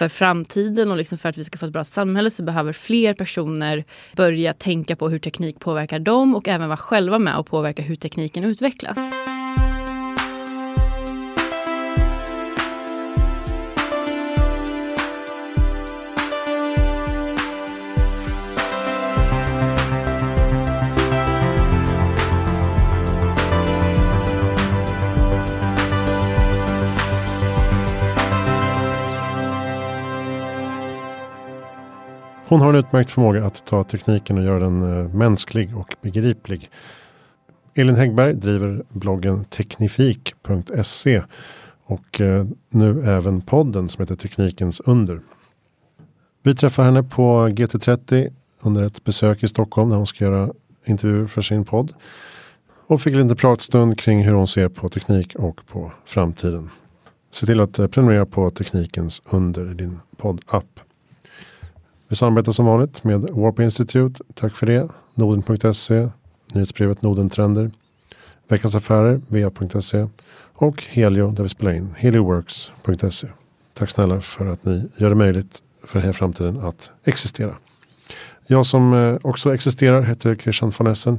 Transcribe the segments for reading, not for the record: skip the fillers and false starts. för framtiden och liksom för att vi ska få ett bra samhälle så behöver fler personer börja tänka på hur teknik påverkar dem och även vara själva med och påverka hur tekniken utvecklas. Hon har en utmärkt förmåga att ta tekniken och göra den mänsklig och begriplig. Elin Häggberg driver bloggen Teknifik.se och nu även podden som heter Teknikens under. Vi träffar henne på GT30 under ett besök i Stockholm när hon ska göra intervjuer för sin podd. Och fick lite pratstund kring hur hon ser på teknik och på framtiden. Se till att prenumerera på Teknikens under i din poddapp. Vi samarbetar som vanligt med Warp Institute, tack för det, Norden.se, nyhetsbrevet Nordentrender, Veckans affärer, vea.se och Helio där vi spelar in, helioworks.se. Tack snälla för att ni gör det möjligt för Heja Framtiden att existera. Jag som också existerar heter Christian von Essen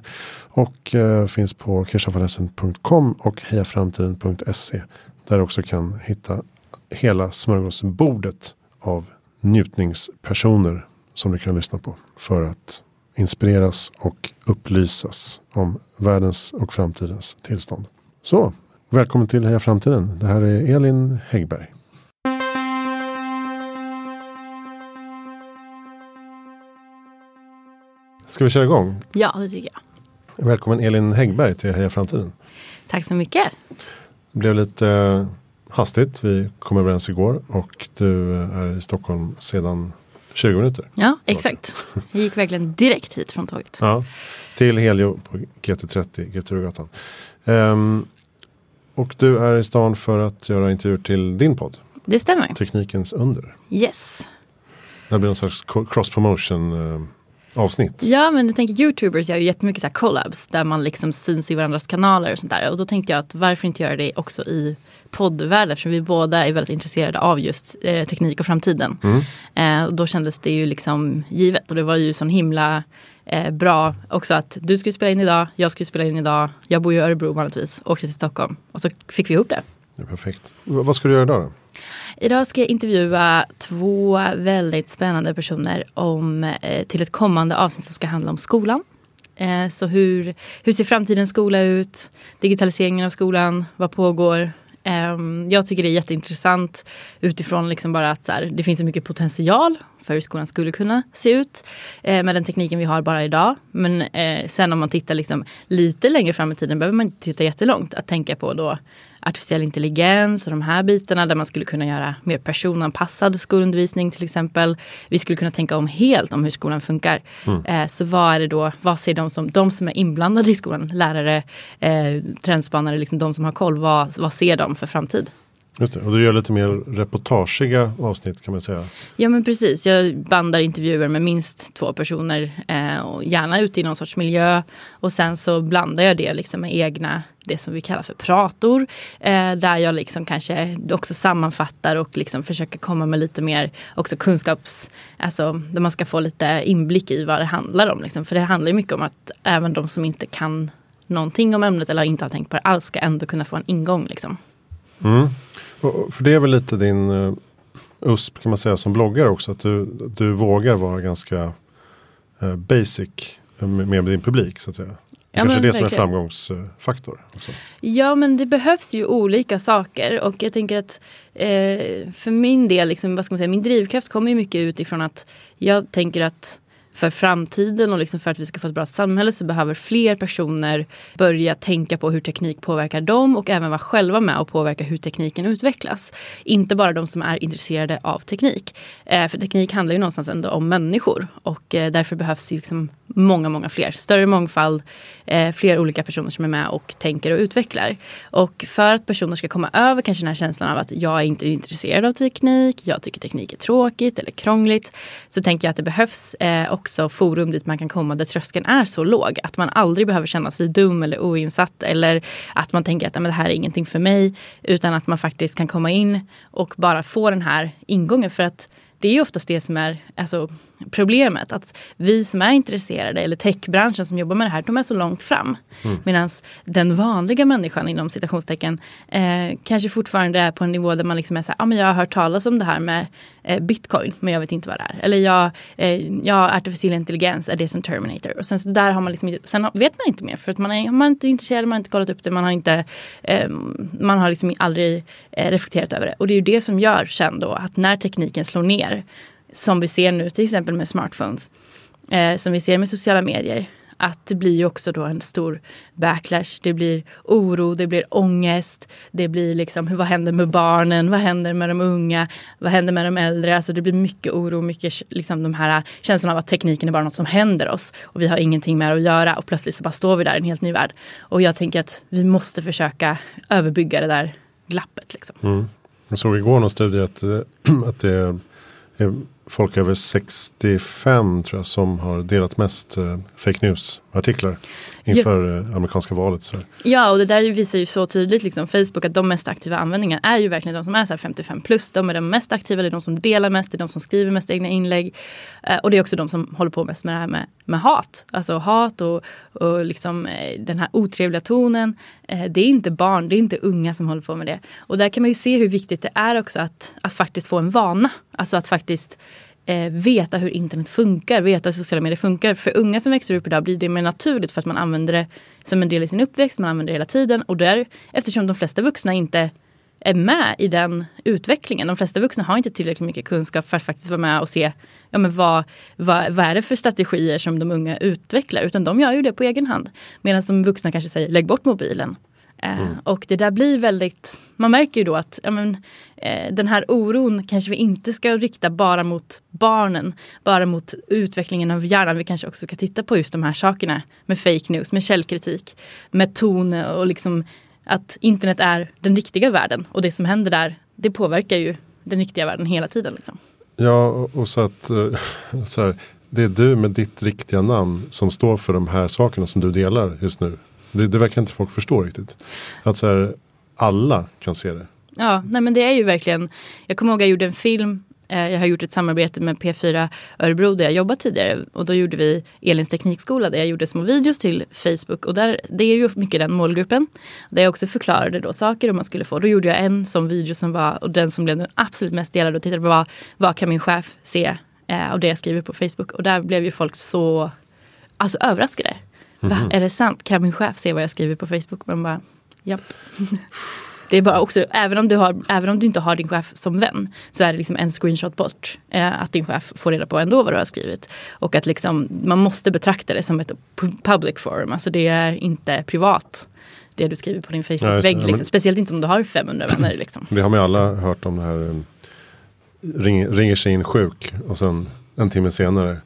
och finns på christianvonessen.com och hejaframtiden.se där du också kan hitta hela smörgåsbordet av njutningspersoner som du kan lyssna på för att inspireras och upplysas om världens och framtidens tillstånd. Så, välkommen till Heja Framtiden. Det här är Elin Häggberg. Ska vi köra igång? Ja, det tycker jag. Välkommen Elin Häggberg till Heja Framtiden. Tack så mycket. Det blev lite hastigt, vi kom överens igår och du är i Stockholm sedan 20 minuter. Ja, exakt. Jag gick verkligen direkt hit från tåget. Ja, till Helio på GT30, Gretrugatan. Och du är i stan för att göra intervjuer till din podd. Det stämmer. Teknikens under. Yes. Det blir någon slags cross-promotion avsnitt. Ja, men jag tänker YouTubers gör ju jättemycket så här collabs där man liksom syns i varandras kanaler och sånt där. Och då tänkte jag att varför inte göra det också i poddvärlden eftersom vi båda är väldigt intresserade av just teknik och framtiden. Och då kändes det ju liksom givet och det var ju sån himla bra också att du skulle spela in idag, jag skulle spela in idag, jag bor ju i Örebro vanligtvis, åkte till Stockholm och så fick vi ihop det. Ja, perfekt. Vad ska du göra idag då? Idag ska jag intervjua två väldigt spännande personer om till ett kommande avsnitt som ska handla om skolan. Så hur ser framtidens skola ut? Digitaliseringen av skolan, vad pågår? Jag tycker det är jätteintressant utifrån liksom bara att så här, det finns så mycket potential för hur skolan skulle kunna se ut med den tekniken vi har bara idag. Men sen om man tittar liksom lite längre fram i tiden behöver man inte titta jättelångt att tänka på då artificiell intelligens och de här bitarna där man skulle kunna göra mer personanpassad skolundervisning till exempel. Vi skulle kunna tänka om helt om hur skolan funkar. Så vad är det då, vad ser de som är inblandade i skolan, lärare, trendspanare, liksom de som har koll, vad ser de för framtid? Just det, och du gör lite mer reportagiga avsnitt kan man säga. Ja men precis, jag bandar intervjuer med minst två personer och gärna ute i någon sorts miljö och sen så blandar jag det liksom med egna, det som vi kallar för prator där jag liksom kanske också sammanfattar och liksom försöker komma med lite mer också alltså där man ska få lite inblick i vad det handlar om liksom. För det handlar ju mycket om att även de som inte kan någonting om ämnet eller inte har tänkt på det alls ska ändå kunna få en ingång liksom. För det är väl lite din USP kan man säga som bloggare också, att du vågar vara ganska basic med din publik så att säga. Ja, kanske det verkligen. Som är framgångsfaktor också. Ja men det behövs ju olika saker och jag tänker att för min del, liksom, vad ska man säga, min drivkraft kommer ju mycket utifrån att jag tänker att för framtiden och liksom för att vi ska få ett bra samhälle så behöver fler personer börja tänka på hur teknik påverkar dem och även vara själva med och påverka hur tekniken utvecklas. Inte bara de som är intresserade av teknik. För teknik handlar ju någonstans ändå om människor och därför behövs ju liksom många, många fler. Större mångfald, fler olika personer som är med och tänker och utvecklar. Och för att personer ska komma över kanske den här känslan av att jag är inte intresserad av teknik, jag tycker teknik är tråkigt eller krångligt, så tänker jag att det behövs och också forum dit man kan komma där tröskeln är så låg att man aldrig behöver känna sig dum eller oinsatt eller att man tänker att men det här är ingenting för mig, utan att man faktiskt kan komma in och bara få den här ingången, för att det är ju oftast det som är alltså, problemet. Att vi som är intresserade, eller techbranschen som jobbar med det här, de är så långt fram. Mm. Medan den vanliga människan inom citationstecken kanske fortfarande är på en nivå där man liksom är så här, ja men jag har hört talas om det här med bitcoin, men jag vet inte vad det är. Eller jag artificiell intelligens är det som Terminator. Och sen så där har man liksom inte, sen vet man inte mer, för att man är inte intresserad, man har inte kollat upp det, man har liksom aldrig reflekterat över det. Och det är ju det som gör sen då att när tekniken slår ner, som vi ser nu till exempel med smartphones, som vi ser med sociala medier, att det blir ju också då en stor backlash. Det blir oro, det blir ångest, det blir liksom vad händer med barnen, vad händer med de unga, vad händer med de äldre. Alltså det blir mycket oro, mycket liksom de här känslan av att tekniken är bara något som händer oss och vi har ingenting med att göra, och plötsligt så bara står vi där i en helt ny värld. Och jag tänker att vi måste försöka överbygga det där glappet liksom. Mm. Jag såg igår någon studie att det är folk över 65 tror jag som har delat mest fake news-artiklar inför amerikanska valet. Så. Ja, och det där visar ju så tydligt liksom, Facebook, att de mest aktiva användningarna är ju verkligen de som är så här 55 plus. De är de mest aktiva, det är de som delar mest, det är de som skriver mest egna inlägg. Och det är också de som håller på mest med det här med hat. Alltså hat och liksom den här otrevliga tonen. Det är inte barn, det är inte unga som håller på med det. Och där kan man ju se hur viktigt det är också att faktiskt få en vana. Alltså att faktiskt veta hur internet funkar, veta hur sociala medier funkar. För unga som växer upp idag blir det mer naturligt för att man använder det som en del i sin uppväxt, man använder det hela tiden. Och där, eftersom de flesta vuxna inte är med i den utvecklingen, de flesta vuxna har inte tillräckligt mycket kunskap för att faktiskt vara med och se ja, men vad är det för strategier som de unga utvecklar, utan de gör ju det på egen hand. Medan de vuxna kanske säger, lägg bort mobilen. Och det där blir väldigt, man märker ju då att ja, men, den här oron kanske vi inte ska rikta bara mot barnen, bara mot utvecklingen av hjärnan. Vi kanske också ska titta på just de här sakerna med fake news, med källkritik, med ton och liksom att internet är den riktiga världen, och det som händer där, det påverkar ju den riktiga världen hela tiden liksom. Ja, och så att så här, det är du med ditt riktiga namn som står för de här sakerna som du delar just nu. Det verkar inte folk förstå riktigt. Att så här, alla kan se det. Ja, nej men det är ju verkligen... Jag kommer ihåg jag gjorde en film. Jag har gjort ett samarbete med P4 Örebro där jag jobbat tidigare. Och då gjorde vi Elins teknikskola där jag gjorde små videos till Facebook. Och där, det är ju mycket den målgruppen. Där jag också förklarade då saker om man skulle få. Då gjorde jag en sån video som var... Och den som blev den absolut mest delade och tittade på var... Vad kan min chef se av det jag skriver på Facebook? Och där blev ju folk så... Alltså överraskade. Mm-hmm. Va, är det sant? Kan min chef se vad jag skriver på Facebook? Man bara, ja. Det är bara också, även om du inte har din chef som vän, så är det liksom en screenshot bort att din chef får reda på ändå vad du har skrivit. Och att liksom, man måste betrakta det som ett public forum. Alltså det är inte privat det du skriver på din Facebook-vägg. Ja, liksom. Speciellt inte om du har 500 vänner. Liksom. Vi har med alla hört om det här, ringer sig in sjuk och sen en timme senare,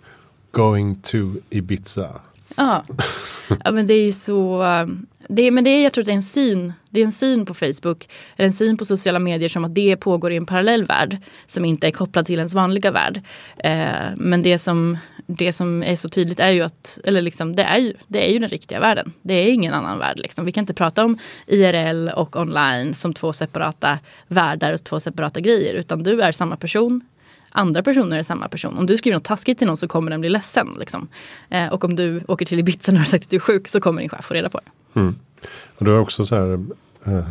going to Ibiza. Ja, men det är ju så... jag tror att det är en syn. Det är en syn på Facebook, en syn på sociala medier som att det pågår i en parallell värld som inte är kopplad till ens vanliga värld. Men det som är så tydligt är ju att, eller liksom, det är ju den riktiga världen. Det är ingen annan värld liksom. Vi kan inte prata om IRL och online som två separata världar och två separata grejer, utan du är samma person. Andra personer är samma person. Om du skriver något taskigt till någon så kommer den bli ledsen. Liksom. Och om du åker till Ibiza och har sagt att du är sjuk så kommer din chef få reda på det. Mm. Och du har också så här,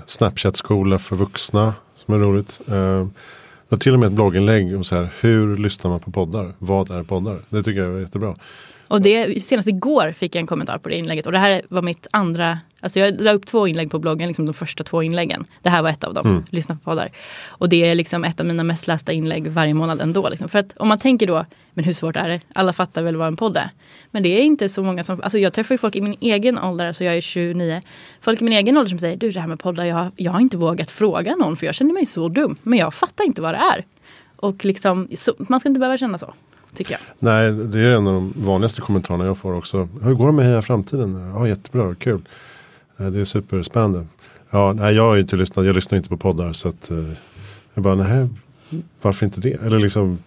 Snapchat-skola för vuxna som är roligt. Du har till och med ett blogginlägg om så här, hur lyssnar man på poddar? Vad är poddar? Det tycker jag är jättebra. Och det, senast igår fick jag en kommentar på det inlägget. Och det här var mitt andra... Alltså jag la upp 2 inlägg på bloggen, liksom de första 2 inläggen. Det här var ett av dem, lyssna på poddar. Och det är liksom ett av mina mest lästa inlägg varje månad ändå. Liksom. För att om man tänker då, men hur svårt är det? Alla fattar väl vad en podd är. Men det är inte så många som... Alltså jag träffar ju folk i min egen ålder, så jag är 29. Folk i min egen ålder som säger, du det här med poddar, jag har inte vågat fråga någon för jag känner mig så dum. Men jag fattar inte vad det är. Och liksom, så, man ska inte behöva känna så. Nej, det är en av de vanligaste kommentarerna jag får också. Hur går det med Heja Framtiden? Ja, jättebra, kul. Det är superspännande. Ja, nej, jag lyssnar inte på poddar så att jag bara, nej, varför inte det? Eller liksom,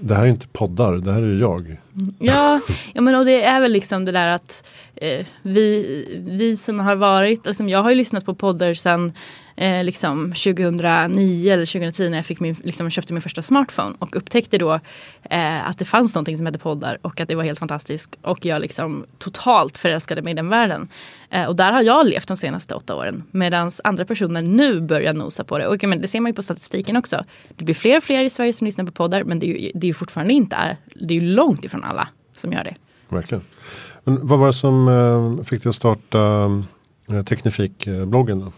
det här är inte poddar, det här är jag. Ja, men och det är väl liksom det där att vi som har varit, alltså jag har ju lyssnat på poddar sedan liksom 2009 eller 2010 när jag fick köpte min första smartphone och upptäckte då att det fanns någonting som hette poddar och att det var helt fantastiskt och jag liksom totalt förälskade mig i den världen. Och där har jag levt de senaste 8 åren medan andra personer nu börjar nosa på det. Och det ser man ju på statistiken också. Det blir fler och fler i Sverige som lyssnar på poddar, men det är ju fortfarande inte, det är ju långt ifrån alla som gör det. Verkligen. Men vad var det som fick dig att starta Teknifik-bloggen då?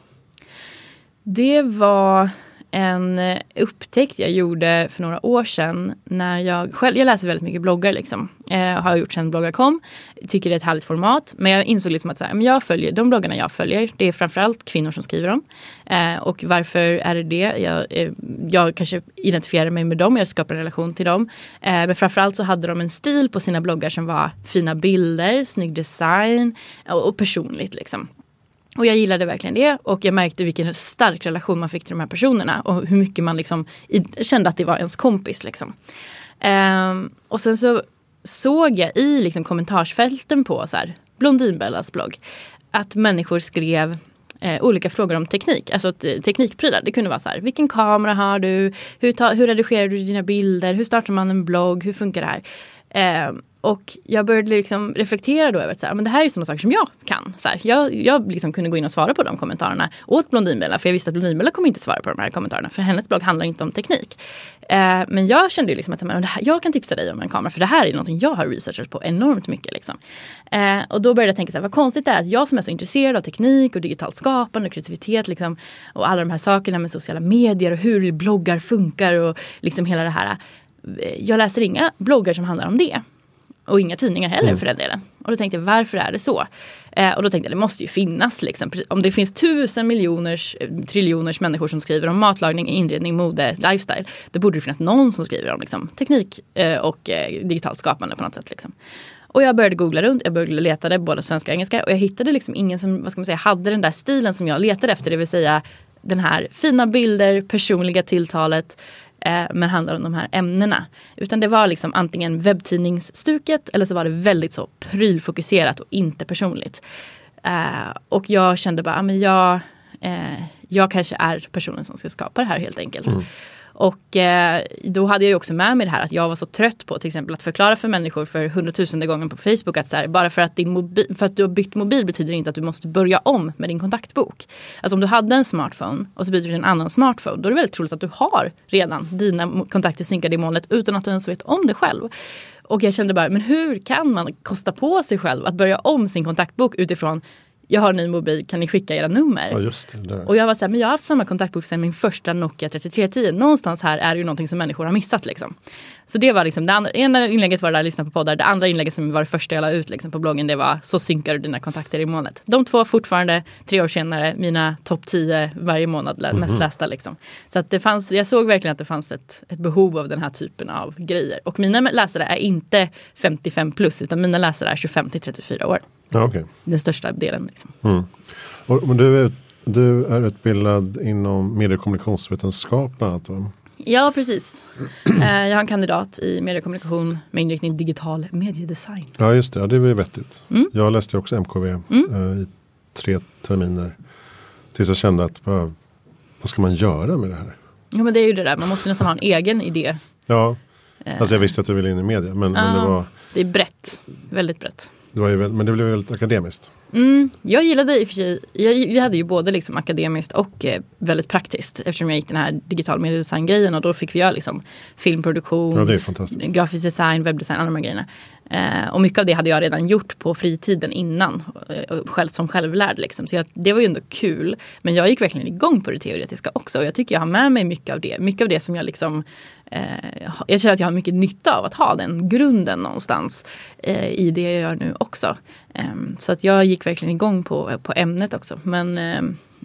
Det var en upptäckt jag gjorde för några år sedan när jag läser väldigt mycket bloggar liksom. Har gjort sedan bloggar kom. Tycker det är ett härligt format. Men jag insåg liksom att de bloggarna jag följer, det är framförallt kvinnor som skriver dem. Och varför är det? Jag kanske identifierar mig med dem, jag skapar en relation till dem. Men framförallt så hade de en stil på sina bloggar som var fina bilder, snygg design och personligt liksom. Och jag gillade verkligen det och jag märkte vilken stark relation man fick till de här personerna och hur mycket man liksom kände att det var ens kompis liksom. Och sen så såg jag i liksom kommentarsfälten på så här Blondinbellas blogg att människor skrev olika frågor om teknik, alltså teknikprylar. Det kunde vara så här, vilken kamera har du? Hur redigerar du dina bilder? Hur startar man en blogg? Hur funkar det här? Och jag började liksom reflektera då över att men det här är ju sådana saker som jag kan. Så här, jag liksom kunde gå in och svara på de kommentarerna åt Blondinbella. För jag visste att Blondinbella kommer inte svara på de här kommentarerna. För hennes blogg handlar inte om teknik. Men jag kände ju liksom att jag kan tipsa dig om en kamera. För det här är någonting jag har researchat på enormt mycket. Liksom. Och då började jag tänka vad konstigt det är att jag som är så intresserad av teknik och digitalt skapande och kreativitet. Liksom, och alla de här sakerna med sociala medier och hur bloggar funkar och liksom hela det här. Jag läser inga bloggar som handlar om det. Och inga tidningar heller för den delen. Och då tänkte jag, varför är det så? Och då tänkte jag, det måste ju finnas. Liksom. Om det finns 1000 miljoner, triljoners människor som skriver om matlagning, inredning, mode, lifestyle. Då borde det finnas någon som skriver om liksom, teknik och digitalt skapande på något sätt. Liksom. Och jag började googla runt. Jag började leta både svenska och engelska. Och jag hittade liksom ingen som hade den där stilen som jag letade efter. Det vill säga den här fina bilder, personliga tilltalet. Men handlar om de här ämnena. Utan det var liksom antingen webbtidningsstuket eller så var det väldigt så prylfokuserat och inte personligt. Och jag kände bara, men jag kanske är personen som ska skapa det här helt enkelt. Mm. Och då hade jag ju också med mig det här att jag var så trött på till exempel att förklara för människor för 100 000:e gången på Facebook att så här, bara för att du har bytt mobil betyder det inte att du måste börja om med din kontaktbok. Alltså om du hade en smartphone och så byter du till en annan smartphone, då är det väldigt troligt att du har redan dina kontakter synkade i molnet utan att du ens vet om det själv. Och jag kände bara, men hur kan man kosta på sig själv att börja om sin kontaktbok utifrån jag har en ny mobil, kan ni skicka era nummer? Ja, just det. Där. Och jag var så här, men jag har haft samma kontaktbok sedan min första Nokia 3310. Någonstans här är det ju någonting som människor har missat liksom. Så det var liksom, det ena inlägget var där lyssna på poddar. Det andra inlägget som var det första jag la ut liksom, på bloggen, det var så synkar du dina kontakter i månaden. De två fortfarande, 3 år senare, mina topp 10 varje månad mest lästa liksom. Så att det fanns, jag såg verkligen att det fanns ett behov av den här typen av grejer. Och mina läsare är inte 55 plus, utan mina läsare är 25-34 år. Ja, okay. Den största delen liksom. Och, men du är utbildad inom mediekommunikationsvetenskap bland annat, va? Ja, precis. Jag har en kandidat i mediekommunikation med inriktning digital mediedesign. Ja, just det. Ja, det är vettigt. Jag läste också MKV i 3 terminer tills jag kände att vad ska man göra med det här? Ja, men det är ju det där. Man måste nästan ha en egen idé. Ja, alltså jag visste att du ville in i media. Men det är brett. Väldigt brett. Men det blev väldigt akademiskt. Jag gillade i och för sig, vi hade ju både liksom akademiskt och väldigt praktiskt eftersom jag gick den här digital mediedesign-grejen och då fick vi göra liksom filmproduktion, grafisk design, webbdesign, alla de här grejerna. Och mycket av det hade jag redan gjort på fritiden innan, själv som självlärd liksom. Så det var ju ändå kul, men jag gick verkligen igång på det teoretiska också och jag tycker jag har med mig mycket av det som jag liksom jag känner att jag har mycket nytta av att ha den grunden någonstans i det jag gör nu också. Så att jag gick verkligen igång på ämnet också. Men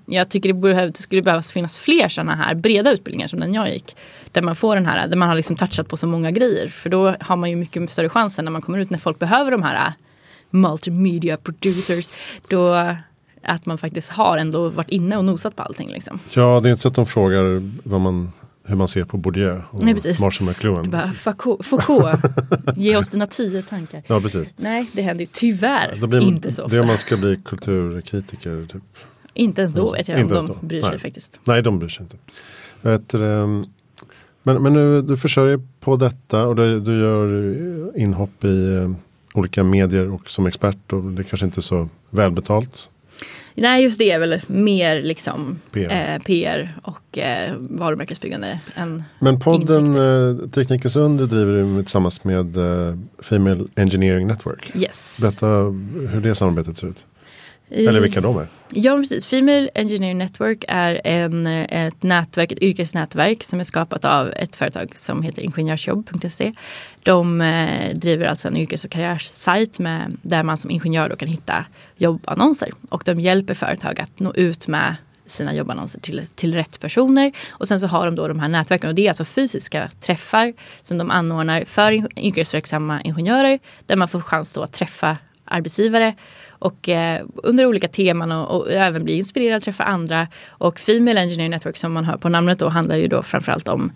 jag tycker det skulle behövas finnas fler sådana här breda utbildningar som den jag gick. Där man får den här, där man har liksom touchat på så många grejer. För då har man ju mycket större chansen när man kommer ut när folk behöver de här multimedia producers. Då att man faktiskt har ändå varit inne och nosat på allting liksom. Ja, det är inte så att de frågar vad man hur man ser på Bourdieu och Marshall McLuhan. Bara, Foucault, ge oss dina 10 tankar. Ja, precis. Nej, det händer ju tyvärr inte så ofta. Det är om man ska bli kulturkritiker typ. Inte ens då vet jag om de bryr sig faktiskt. Nej, de bryr sig inte. Men du försörjer på detta och du gör inhopp i olika medier och som expert och det kanske inte är så välbetalt. Nej, just det är väl mer liksom PR och varumärkesbyggande än. Men podden Teknikens under driver du tillsammans med Female Engineering Network. Yes. Berätta hur det samarbetet ser ut. Eller vilka de är. Ja, precis. Female Engineering Network är ett yrkesnätverk som är skapat av ett företag som heter ingenjörsjobb.se. De driver alltså en yrkes- och karriärssajt där man som ingenjör då kan hitta jobbannonser. Och de hjälper företag att nå ut med sina jobbannonser till rätt personer. Och sen så har de då de här nätverken. Och det är alltså fysiska träffar som de anordnar för yrkesverksamma ingenjörer. Där man får chans då att träffa arbetsgivare och under olika teman och även bli inspirerad att träffa andra. Och Female Engineering Network som man hör på namnet då handlar ju då framförallt om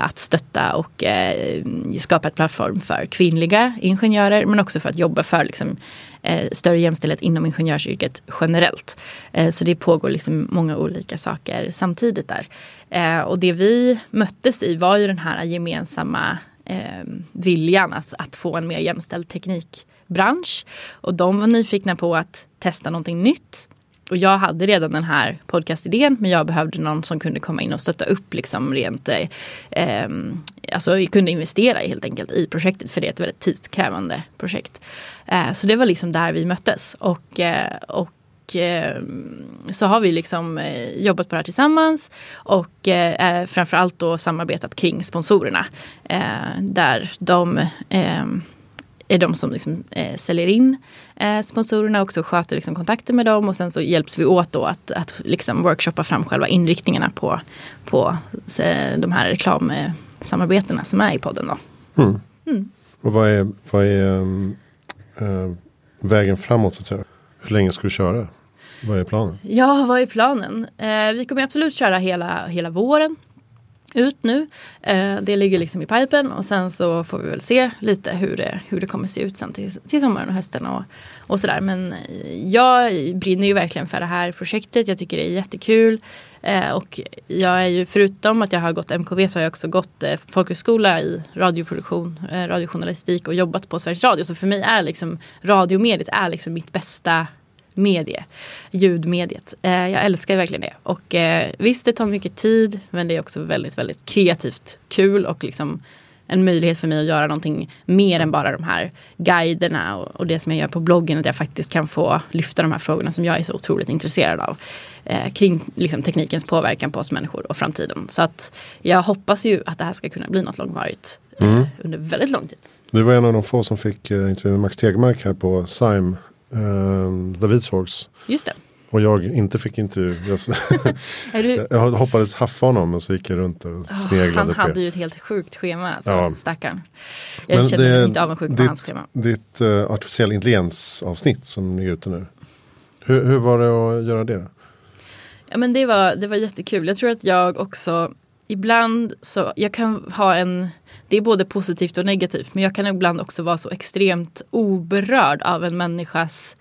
att stötta och skapa ett plattform för kvinnliga ingenjörer men också för att jobba för liksom, större jämställdhet inom ingenjörsyrket generellt. Så det pågår liksom många olika saker samtidigt där. Och det vi möttes i var ju den här gemensamma viljan att få en mer jämställd teknikbransch och de var nyfikna på att testa någonting nytt och jag hade redan den här podcastidén men jag behövde någon som kunde komma in och stötta upp liksom rent alltså kunde investera helt enkelt i projektet för det är ett väldigt tidskrävande projekt så det var liksom där vi möttes och så har vi liksom jobbat på det här tillsammans och framförallt då samarbetat kring sponsorerna där de är de som liksom säljer in sponsorerna och så sköter liksom kontakter med dem och sen så hjälps vi åt då att liksom workshoppa fram själva inriktningarna på de här reklamsamarbetena som är i podden då. Och vad är vägen framåt så att säga? Hur länge ska du köra? Vad är planen? Ja, vad är planen? Vi kommer absolut köra hela våren ut nu. Det ligger liksom i pipen och sen så får vi väl se lite hur det kommer se ut sen till sommaren och hösten och sådär. Men jag brinner ju verkligen för det här projektet. Jag tycker det är jättekul. Och jag är ju, förutom att jag har gått MKV så har jag också gått folkhögskola i radioproduktion, radiojournalistik och jobbat på Sveriges Radio. Så för mig är liksom radiomediet är liksom mitt bästa medie, ljudmediet. Jag älskar verkligen det. Och visst, det tar mycket tid, men det är också väldigt, väldigt kreativt, kul och liksom en möjlighet för mig att göra någonting mer än bara de här guiderna och det som jag gör på bloggen, att jag faktiskt kan få lyfta de här frågorna som jag är så otroligt intresserad av kring liksom, teknikens påverkan på oss människor och framtiden. Så att jag hoppas ju att det här ska kunna bli något långvarigt under väldigt lång tid. Du var en av de få som fick intervju med Max Tegmark här på SIME, David Sågs. Just det. Och jag inte fick intervju. Jag hoppades haffa honom och så gick jag runt och sneglade. Han hade ju ett helt sjukt schema, alltså, stackaren. Men jag känner mig inte avundsjuk på hans schema. Ditt artificiell intelligensavsnitt som ligger ute nu. Hur var det att göra det? Ja, men det var jättekul. Jag tror att jag också ibland så jag kan ha det är både positivt och negativt, men jag kan ibland också vara så extremt oberörd av en människas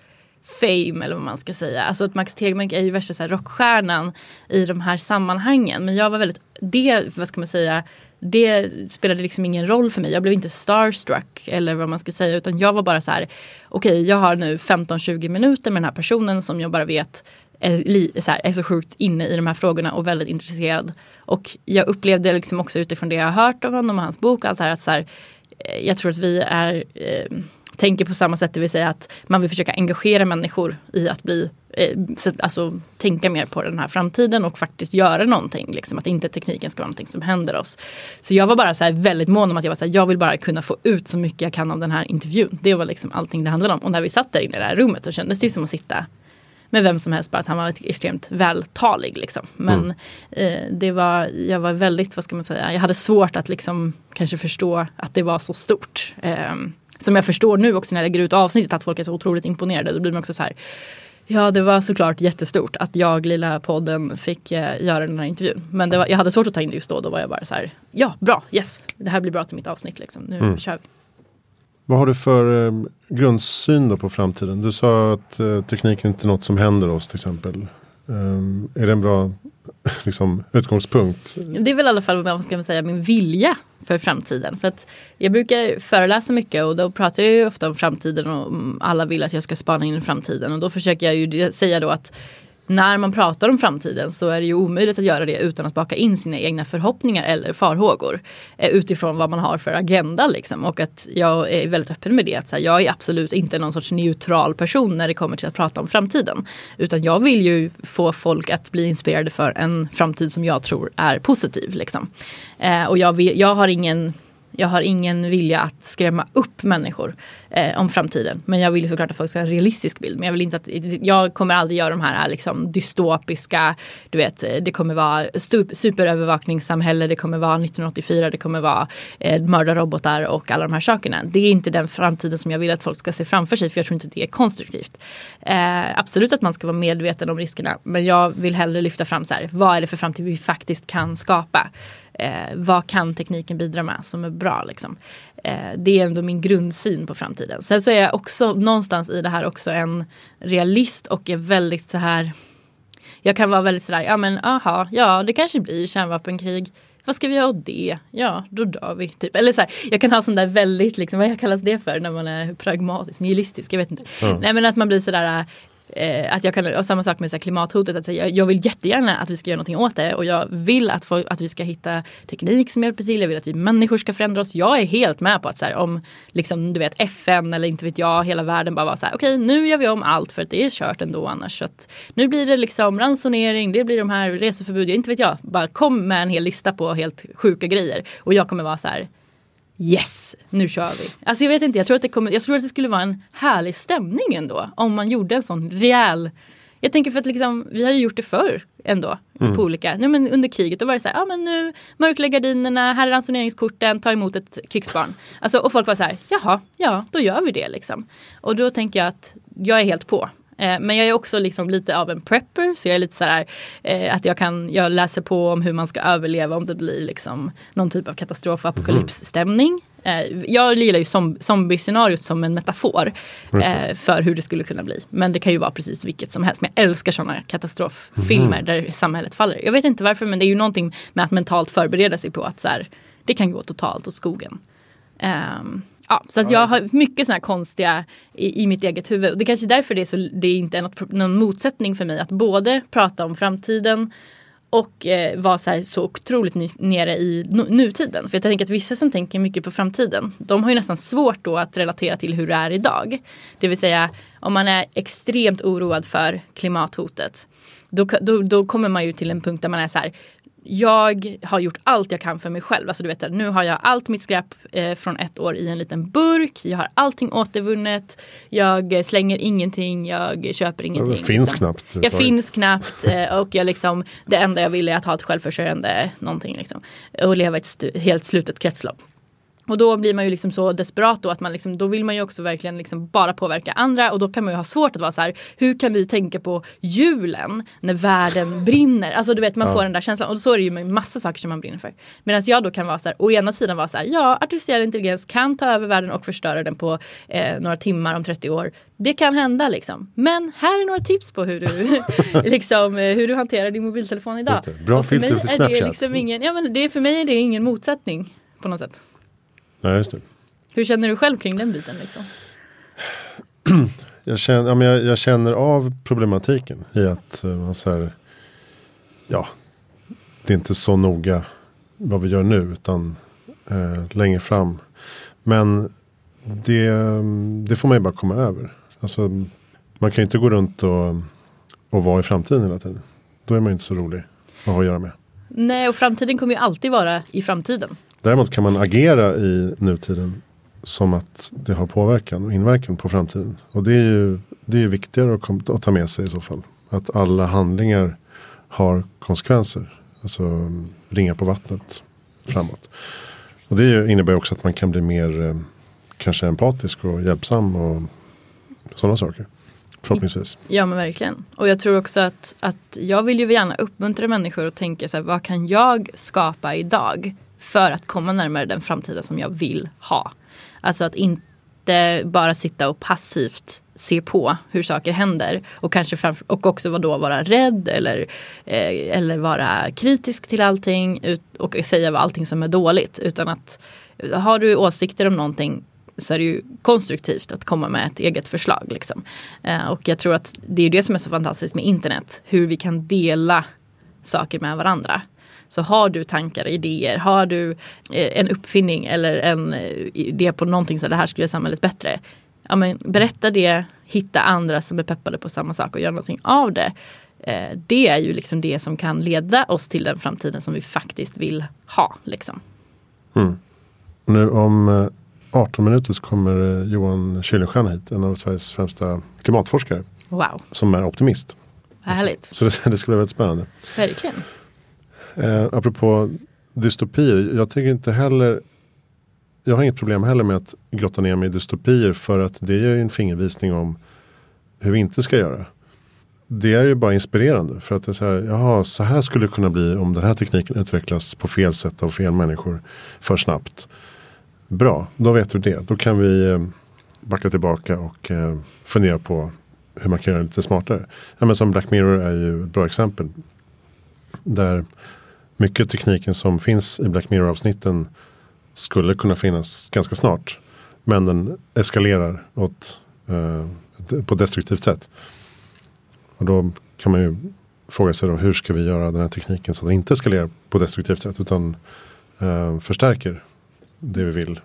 fame eller vad man ska säga. Alltså att Max Tegmark är ju värsta så här rockstjärnan i de här sammanhangen. Men jag var väldigt, vad ska man säga, det spelade liksom ingen roll för mig. Jag blev inte starstruck eller vad man ska säga, utan jag var bara så här, okej, jag har nu 15-20 minuter med den här personen som jag bara vet är så sjukt inne i de här frågorna och väldigt intresserad. Och jag upplevde liksom också utifrån det jag har hört av honom och hans bok och allt det här att så här, jag tror att vi är tänker på samma sätt, det vill säga att man vill försöka engagera människor i att bli alltså tänka mer på den här framtiden och faktiskt göra någonting liksom, att inte tekniken ska vara någonting som händer oss. Så jag var bara så här väldigt mån om att jag var så här, jag vill bara kunna få ut så mycket jag kan av den här intervjun. Det var liksom allting det handlade om. Och när vi satt där inne i det här rummet så kändes det ju som att sitta med vem som helst, bara att han var extremt vältalig liksom. Men jag var väldigt, vad ska man säga, jag hade svårt att liksom kanske förstå att det var så stort. Som jag förstår nu också när jag lägger ut avsnittet att folk är så otroligt imponerade. Då blir man också så här, Ja, det var såklart jättestort att jag, lilla podden, fick göra den här intervjun. Men det var, jag hade svårt att ta in det just då. Då var jag bara så här, ja, bra, yes. Det här blir bra till mitt avsnitt liksom. Nu kör vi. Vad har du för grundsyn då på framtiden? Du sa att tekniken inte är något som händer oss till exempel. Är det en bra liksom, utgångspunkt? Det är väl i alla fall vad ska man säga, min vilja för framtiden. För att jag brukar föreläsa mycket och då pratar jag ju ofta om framtiden och alla vill att jag ska spana in i framtiden. Och då försöker jag ju säga då att när man pratar om framtiden så är det ju omöjligt att göra det utan att baka in sina egna förhoppningar eller farhågor utifrån vad man har för agenda liksom. Och att jag är väldigt öppen med det. Att så här, jag är absolut inte någon sorts neutral person när det kommer till att prata om framtiden. Utan jag vill ju få folk att bli inspirerade för en framtid som jag tror är positiv liksom. Och jag har ingen vilja att skrämma upp människor om framtiden. Men jag vill ju såklart att folk ska ha en realistisk bild. Men jag vill inte att, jag kommer aldrig göra de här liksom, dystopiska, du vet, det kommer vara superövervakningssamhälle, det kommer vara 1984, det kommer vara mördarrobotar och alla de här sakerna. Det är inte den framtiden som jag vill att folk ska se framför sig, för jag tror inte det är konstruktivt. Absolut att man ska vara medveten om riskerna, men jag vill hellre lyfta fram så här, vad är det för framtid vi faktiskt kan skapa? Vad kan tekniken bidra med som är bra liksom? Det är ändå min grundsyn på framtiden. Sen så är jag också någonstans i det här också en realist och är väldigt så här, jag kan vara väldigt sådär, ja men aha, ja det kanske blir kärnvapenkrig. Vad ska vi göra åt det? Ja, då dör vi typ. Eller så här, jag kan ha sån där väldigt liksom, vad kallas det för när man är pragmatisk, nihilistisk, jag vet inte. Mm. Nej men att man blir sådär att jag kan, och samma sak med så här, klimathotet, att säga, jag vill jättegärna att vi ska göra någonting åt det och jag vill att vi ska hitta teknik som hjälper till, jag vill att vi människor ska förändra oss. Jag är helt med på att så här, om liksom, du vet, FN eller inte vet jag, hela världen bara var så här, okej, nu gör vi om allt för att det är kört ändå annars, så att nu blir det liksom ransonering, det blir de här reseförbud, inte vet jag, bara kom med en hel lista på helt sjuka grejer och jag kommer vara så här, yes, nu kör vi. Alltså jag vet inte, jag tror att det skulle vara en härlig stämning ändå om man gjorde en sån rejäl. Jag tänker för att liksom, vi har ju gjort det förr ändå på olika. Nu men under kriget då var det så här, ja men nu mörklägg gardinerna, här är ransoneringskorten, ta emot ett krigsbarn. Alltså och folk var så här, jaha, ja, då gör vi det liksom. Och då tänker jag att jag är helt på. Men jag är också liksom lite av en prepper, så jag är lite så här att jag läser på om hur man ska överleva om det blir liksom någon typ av katastrof- och apokalypsstämning. Jag gillar ju zombie-scenariot som en metafor för hur det skulle kunna bli. Men det kan ju vara precis vilket som helst. Men jag älskar sådana katastroffilmer där samhället faller. Jag vet inte varför, men det är ju någonting med att mentalt förbereda sig på att så här, det kan gå totalt åt skogen. Ja, så att jag har mycket såna här konstiga i mitt eget huvud. Och det är kanske därför det är inte någon motsättning för mig att både prata om framtiden och vara så otroligt nere i nutiden. För jag tänker att vissa som tänker mycket på framtiden, de har ju nästan svårt då att relatera till hur det är idag. Det vill säga, om man är extremt oroad för klimathotet, då kommer man ju till en punkt där man är så här, jag har gjort allt jag kan för mig själv. Alltså du vet, nu har jag allt mitt skräp från ett år i en liten burk. Jag har allting återvunnet. Jag slänger ingenting. Jag köper ingenting. Jag finns liksom knappt. Jag finns knappt. Och jag liksom, det enda jag vill är att ha ett självförsörjande någonting liksom. Och leva ett helt slutet kretslopp. Och då blir man ju liksom så desperat då att man liksom, då vill man ju också verkligen liksom bara påverka andra, och då kan man ju ha svårt att vara så här, hur kan vi tänka på julen när världen brinner? Alltså du vet, man får den där känslan, och så är det ju med massa saker som man brinner för. Medan jag då kan vara så här, å ena sidan vara så här, ja, artificiell intelligens kan ta över världen och förstöra den på några timmar om 30 år. Det kan hända liksom. Men här är några tips på hur du liksom, hur du hanterar din mobiltelefon idag. Bra filter för Snapchat. Det är liksom ingen, ja men för mig är det ingen motsättning på något sätt. Nej, just det. Hur känner du själv kring den biten liksom? Jag känner av problematiken i att man så här, ja, det är inte så noga vad vi gör nu utan längre fram. Men det får man ju bara komma över. Alltså, man kan ju inte gå runt och vara i framtiden hela tiden. Då är man ju inte så rolig att ha att göra med. Nej, och framtiden kommer ju alltid vara i framtiden. Däremot kan man agera i nutiden som att det har påverkan och inverkan på framtiden. Och det är ju viktigare att ta med sig i så fall. Att alla handlingar har konsekvenser. Alltså ringar på vattnet framåt. Och det innebär också att man kan bli mer kanske empatisk och hjälpsam och sådana saker. förhoppningsvis. Ja, men verkligen. Och jag tror också att jag vill ju gärna uppmuntra människor att tänka så här, vad kan jag skapa idag för att komma närmare den framtiden som jag vill ha? Alltså att inte bara sitta och passivt se på hur saker händer och kanske och också vara rädd eller vara kritisk till allting och säga vad allting som är dåligt, utan att har du åsikter om någonting så är det ju konstruktivt att komma med ett eget förslag liksom. Och jag tror att det är det som är så fantastiskt med internet, hur vi kan dela saker med varandra. Så har du tankar, idéer, har du en uppfinning eller en idé på någonting så det här skulle göra samhället bättre. Ja, men berätta det, hitta andra som är peppade på samma sak och göra någonting av det. Det är ju liksom det som kan leda oss till den framtiden som vi faktiskt vill ha liksom. Mm. Nu om 18 minuter så kommer Johan Kuylenstierna hit, en av Sveriges främsta klimatforskare. Wow. Som är optimist. Härligt. Så det ska bli väldigt spännande. Verkligen. Apropå dystopier, jag har inget problem heller med att grotta ner mig i dystopier, för att det är ju en fingervisning om hur vi inte ska göra. Det är ju bara inspirerande, för att det är så här, jaha, så här skulle det kunna bli om den här tekniken utvecklas på fel sätt av fel människor för snabbt. Bra, då vet du det. Då kan vi backa tillbaka och fundera på hur man kan göra det lite smartare. Ja, men som Black Mirror är ju ett bra exempel. Där mycket tekniken som finns i Black Mirror-avsnitten skulle kunna finnas ganska snart. Men den eskalerar på ett destruktivt sätt. Och då kan man ju fråga sig då, hur ska vi göra den här tekniken så att den inte eskalerar på ett destruktivt sätt utan förstärker det vi vill.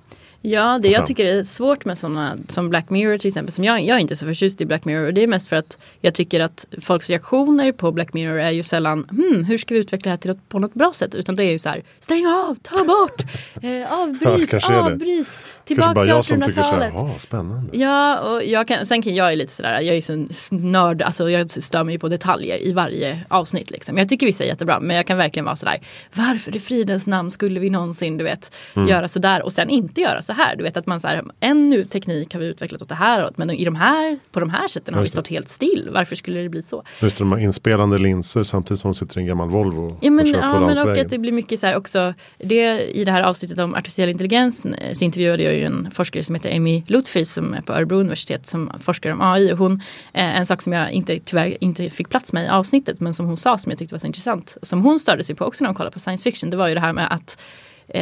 Ja, det jag tycker är svårt med sådana som Black Mirror till exempel, som jag är inte så förtjust i Black Mirror, och det är mest för att jag tycker att folks reaktioner på Black Mirror är ju sällan hur ska vi utveckla det här till på något bra sätt, utan det är ju så här: stäng av, ta bort, avbryt, tillbaka till 1800-talet. Ja, spännande. Ja, och jag är lite sådär, jag är så en nörd, alltså jag stör mig på detaljer i varje avsnitt liksom. Jag tycker vissa är jättebra, men jag kan verkligen vara sådär, varför i fridens namn skulle vi någonsin, du vet, göra sådär och sen inte göra så här, du vet, att man så här, ännu teknik har vi utvecklat åt det här, men på de här sätten har vi stått helt still. Varför skulle det bli så? Just de här inspelande linser samtidigt som sitter i en gammal Volvo. Ja, men, och och att det blir mycket så här också, i det här avsnittet om artificiell intelligens så intervjuade jag ju en forskare som heter Amy Loutfi som är på Örebro universitet som forskar om AI, och hon, en sak som jag tyvärr inte fick plats med i avsnittet, men som hon sa som jag tyckte var så intressant, som hon störde sig på också när hon kollade på science fiction, det var ju det här med att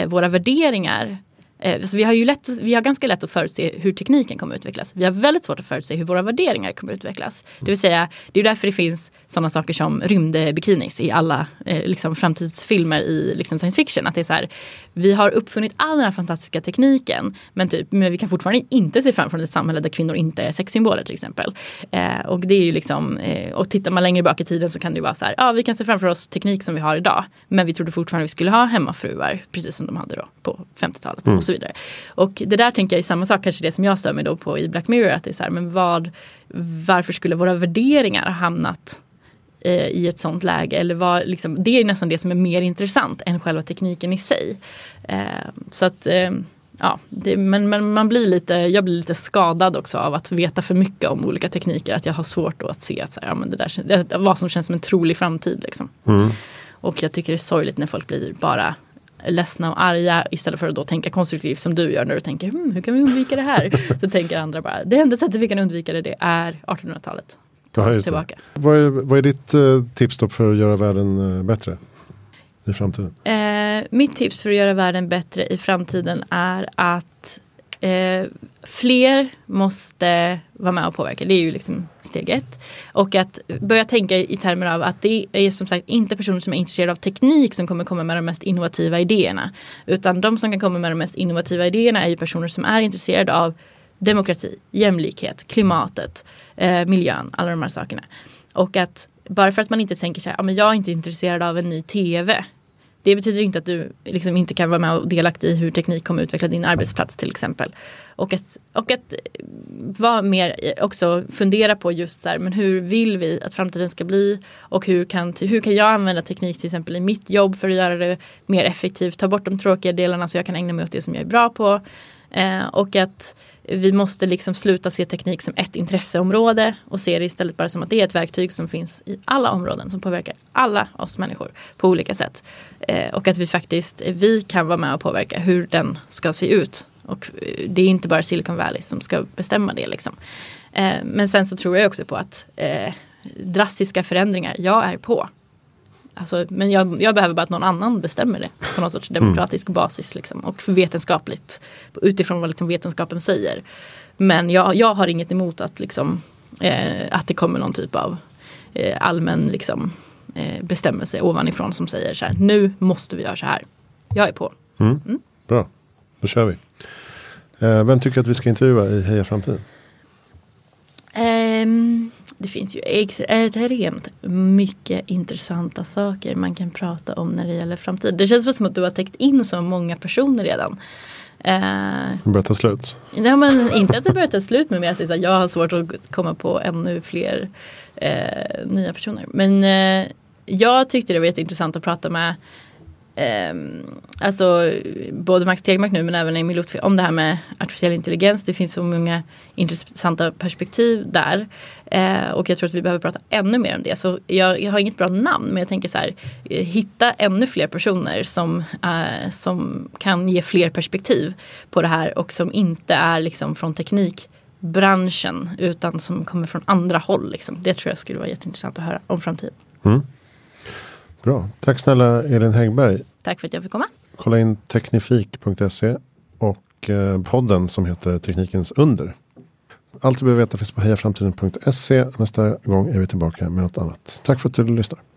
våra värderingar. Så vi har ganska lätt att förutse hur tekniken kommer att utvecklas. Vi har väldigt svårt att förutse hur våra värderingar kommer att utvecklas. Det vill säga, det är därför det finns sådana saker som rymdbikinis i alla liksom, framtidsfilmer i liksom, science fiction. Att det är så här, vi har uppfunnit all den här fantastiska tekniken, men vi kan fortfarande inte se framför ett samhälle där kvinnor inte är sexsymboler till exempel. Och det är ju liksom, och tittar man längre bak i tiden så kan det ju vara så här, ja, vi kan se framför oss teknik som vi har idag, men vi trodde fortfarande vi skulle ha hemmafruar, precis som de hade då på 50-talet. Mm. Och det där tänker jag är samma sak, kanske det som jag stör mig då på i Black Mirror, att det är så här, men varför skulle våra värderingar ha hamnat i ett sånt läge, eller liksom, det är nästan det som är mer intressant än själva tekniken i sig. Så att ja, men jag blir lite skadad också av att veta för mycket om olika tekniker, att jag har svårt då att se att så här, ja, men det vad som känns som en trolig framtid liksom. Och jag tycker det är sorgligt när folk blir bara ledsna och arga istället för att då tänka konstruktivt som du gör när du tänker hur kan vi undvika det här? Så tänker andra bara, det enda sättet vi kan undvika det är 1800-talet. Ta oss tillbaka. Vad är ditt tips då för att göra världen bättre i framtiden? Mitt tips för att göra världen bättre i framtiden är att fler måste vara med och påverka. Det är ju liksom steg 1. Och att börja tänka i termer av att det är som sagt inte personer som är intresserade av teknik som kommer komma med de mest innovativa idéerna. Utan de som kan komma med de mest innovativa idéerna är ju personer som är intresserade av demokrati, jämlikhet, klimatet, miljön, alla de här sakerna. Och att bara för att man inte tänker så här, ja, men jag är inte intresserad av en ny tv. Det betyder inte att du liksom inte kan vara med och delaktig i hur teknik kommer utveckla din arbetsplats till exempel. Och att vara mer också fundera på just så här, men hur vill vi att framtiden ska bli, och hur kan jag använda teknik till exempel i mitt jobb för att göra det mer effektivt, ta bort de tråkiga delarna så jag kan ägna mig åt det som jag är bra på. Och att vi måste liksom sluta se teknik som ett intresseområde och se det istället bara som att det är ett verktyg som finns i alla områden, som påverkar alla oss människor på olika sätt. Och att vi faktiskt, vi kan vara med och påverka hur den ska se ut. Och det är inte bara Silicon Valley som ska bestämma det liksom. Men sen så tror jag också på att drastiska förändringar, jag är på. Alltså, men jag behöver bara att någon annan bestämmer det på någon sorts demokratisk basis liksom, och vetenskapligt utifrån vad liksom vetenskapen säger. Men jag har inget emot att, liksom, att det kommer någon typ av allmän liksom, bestämmelse ovanifrån som säger så här, nu måste vi göra så här. Jag är på. Bra, då kör vi. Vem tycker att vi ska intervjua i Heja Framtiden? Det finns ju extremt mycket intressanta saker man kan prata om när det gäller framtid. Det känns som att du har täckt in så många personer redan. Det börjar ta slut. Nej, men inte att det börjar ta slut, men mer att det är så här, jag har svårt att komma på ännu fler nya personer. Men jag tyckte det var jätteintressant att prata med alltså både Max Tegmark nu men även Amy Loutfi om det här med artificiell intelligens. Det finns så många intressanta perspektiv där, och jag tror att vi behöver prata ännu mer om det. Så jag har inget bra namn, men jag tänker så här, hitta ännu fler personer som kan ge fler perspektiv på det här och som inte är liksom från teknikbranschen utan som kommer från andra håll liksom. Det tror jag skulle vara jätteintressant att höra om framtiden. Bra. Tack snälla Elin Häggberg. Tack för att jag fick komma. Kolla in Teknifik.se och podden som heter Teknikens under. Allt du behöver veta finns på hejaframtiden.se. Nästa gång är vi tillbaka med något annat. Tack för att du lyssnar.